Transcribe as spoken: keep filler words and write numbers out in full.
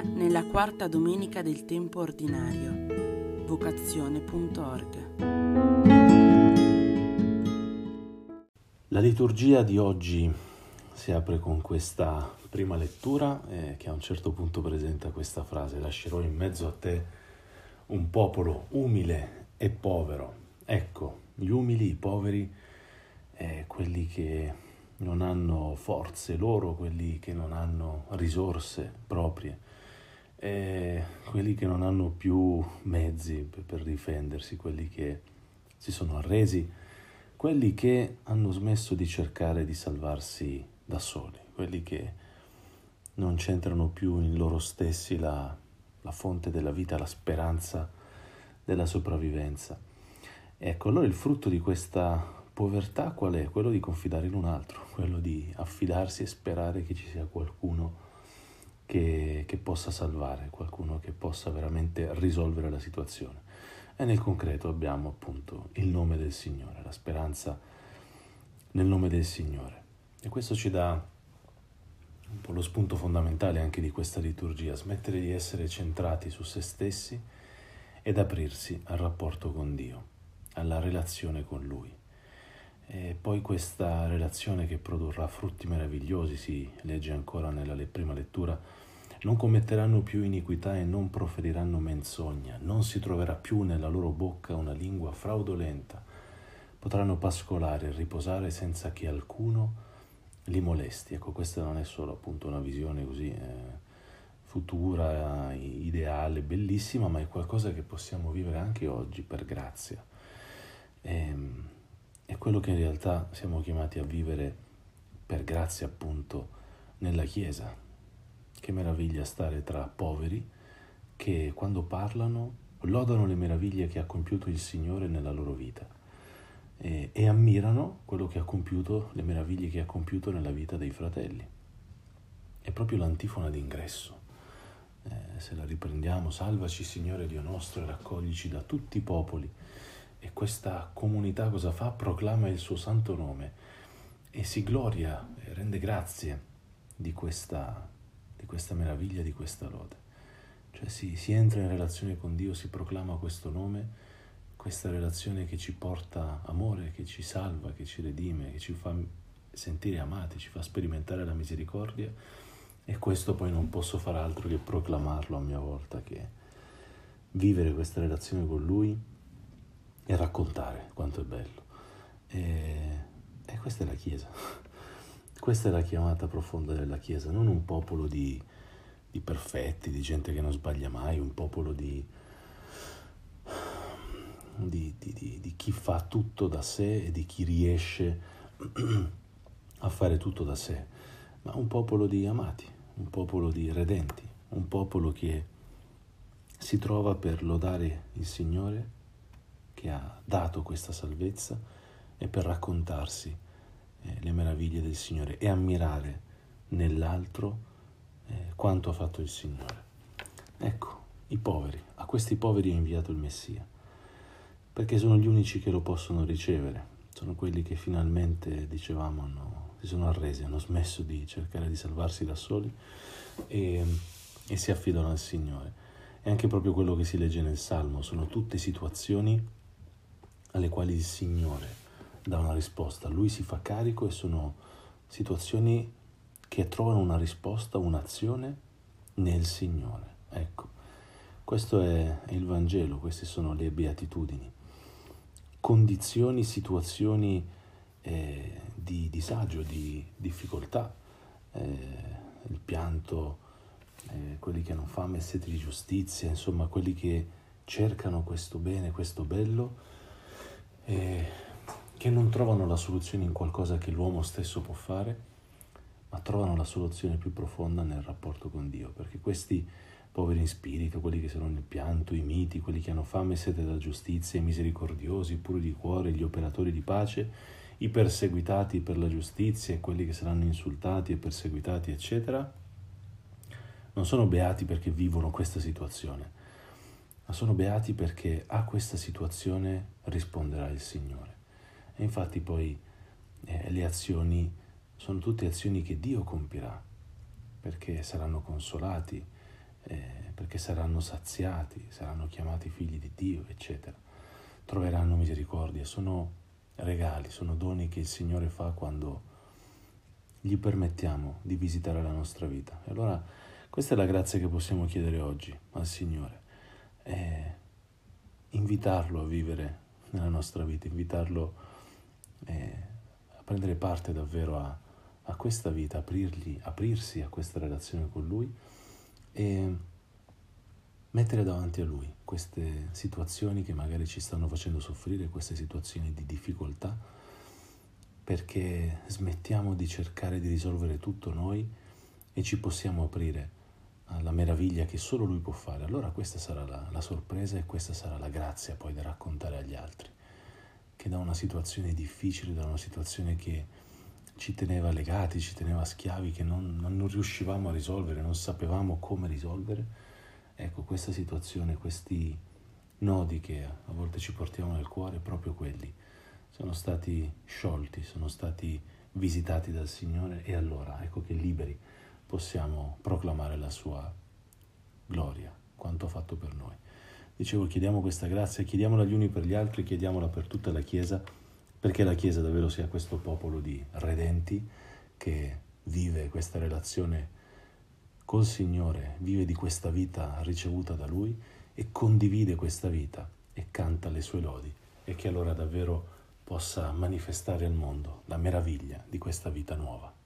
Maria nella quarta domenica del tempo ordinario. vocazione punto org. La liturgia di oggi si apre con questa prima lettura eh, che a un certo punto presenta questa frase: lascerò in mezzo a te un popolo umile e povero. Ecco, gli umili, i poveri, eh, quelli che non hanno forze loro, quelli che non hanno risorse proprie, eh, quelli che non hanno più mezzi per, per difendersi, quelli che si sono arresi, quelli che hanno smesso di cercare di salvarsi da soli, quelli che non centrano più in loro stessi la, la fonte della vita, la speranza della sopravvivenza. Ecco, allora il frutto di questa povertà qual è? Quello di confidare in un altro, quello di affidarsi e sperare che ci sia qualcuno che, che possa salvare, qualcuno che possa veramente risolvere la situazione. E nel concreto abbiamo appunto il nome del Signore, la speranza nel nome del Signore. E questo ci dà un po' lo spunto fondamentale anche di questa liturgia: smettere di essere centrati su se stessi ed aprirsi al rapporto con Dio, alla relazione con Lui. E poi questa relazione che produrrà frutti meravigliosi, si legge ancora nella prima lettura: non commetteranno più iniquità e non proferiranno menzogna, non si troverà più nella loro bocca una lingua fraudolenta, potranno pascolare e riposare senza che alcuno li molesti. Ecco, questa non è solo appunto una visione così eh, futura, ideale, bellissima, ma è qualcosa che possiamo vivere anche oggi per grazia. Ehm, È quello che in realtà siamo chiamati a vivere per grazia appunto nella Chiesa. Che meraviglia stare tra poveri che quando parlano lodano le meraviglie che ha compiuto il Signore nella loro vita e, e ammirano quello che ha compiuto, le meraviglie che ha compiuto nella vita dei fratelli. È proprio l'antifona d'ingresso. Eh, se la riprendiamo: salvaci Signore Dio nostro e raccoglici da tutti i popoli. E questa comunità cosa fa? Proclama il suo santo nome e si gloria e rende grazie di questa, di questa meraviglia, di questa lode. Cioè si, si entra in relazione con Dio, si proclama questo nome, questa relazione che ci porta amore, che ci salva, che ci redime, che ci fa sentire amati, ci fa sperimentare la misericordia. E questo poi non posso far altro che proclamarlo a mia volta, che vivere questa relazione con Lui e raccontare quanto è bello. E, e questa è la Chiesa, questa è la chiamata profonda della Chiesa: non un popolo di, di perfetti, di gente che non sbaglia mai, un popolo di, di, di, di, di chi fa tutto da sé e di chi riesce a fare tutto da sé, ma un popolo di amati, un popolo di redenti, un popolo che si trova per lodare il Signore che ha dato questa salvezza e per raccontarsi eh, le meraviglie del Signore e ammirare nell'altro eh, quanto ha fatto il Signore. Ecco, i poveri, a questi poveri è inviato il Messia, perché sono gli unici che lo possono ricevere, sono quelli che finalmente, dicevamo, hanno, si sono arresi, hanno smesso di cercare di salvarsi da soli e, e si affidano al Signore. È anche proprio quello che si legge nel Salmo: sono tutte situazioni alle quali il Signore dà una risposta, Lui si fa carico, e sono situazioni che trovano una risposta, un'azione nel Signore. Ecco, questo è il Vangelo, queste sono le beatitudini: condizioni, situazioni eh, di disagio, di difficoltà, eh, il pianto, eh, quelli che hanno fame e sete di giustizia, insomma quelli che cercano questo bene, questo bello, Eh, che non trovano la soluzione in qualcosa che l'uomo stesso può fare, ma trovano la soluzione più profonda nel rapporto con Dio, perché questi poveri in spirito, quelli che sono nel pianto, i miti, quelli che hanno fame e sete della giustizia, i misericordiosi, i puri di cuore, gli operatori di pace, i perseguitati per la giustizia e quelli che saranno insultati e perseguitati, eccetera, non sono beati perché vivono questa situazione, ma sono beati perché a questa situazione risponderà il Signore. E infatti poi eh, le azioni sono tutte azioni che Dio compirà, perché saranno consolati, eh, perché saranno saziati, saranno chiamati figli di Dio, eccetera. Troveranno misericordia. Sono regali, sono doni che il Signore fa quando gli permettiamo di visitare la nostra vita. E allora questa è la grazia che possiamo chiedere oggi al Signore. Eh, invitarlo a vivere nella nostra vita, invitarlo eh, a prendere parte davvero a, a questa vita, aprirgli, aprirsi a questa relazione con Lui e mettere davanti a Lui queste situazioni che magari ci stanno facendo soffrire, queste situazioni di difficoltà, perché smettiamo di cercare di risolvere tutto noi e ci possiamo aprire alla meraviglia che solo Lui può fare. Allora questa sarà la, la sorpresa e questa sarà la grazia poi da raccontare agli altri, che da una situazione difficile, da una situazione che ci teneva legati, ci teneva schiavi, che non, non riuscivamo a risolvere, non sapevamo come risolvere, ecco, questa situazione, questi nodi che a volte ci portiamo nel cuore, proprio quelli sono stati sciolti, sono stati visitati dal Signore, e allora ecco che liberi possiamo proclamare la sua gloria, quanto ha fatto per noi. Dicevo, chiediamo questa grazia, chiediamola gli uni per gli altri, chiediamola per tutta la Chiesa, perché la Chiesa davvero sia questo popolo di redenti che vive questa relazione col Signore, vive di questa vita ricevuta da Lui e condivide questa vita e canta le sue lodi, e che allora davvero possa manifestare al mondo la meraviglia di questa vita nuova.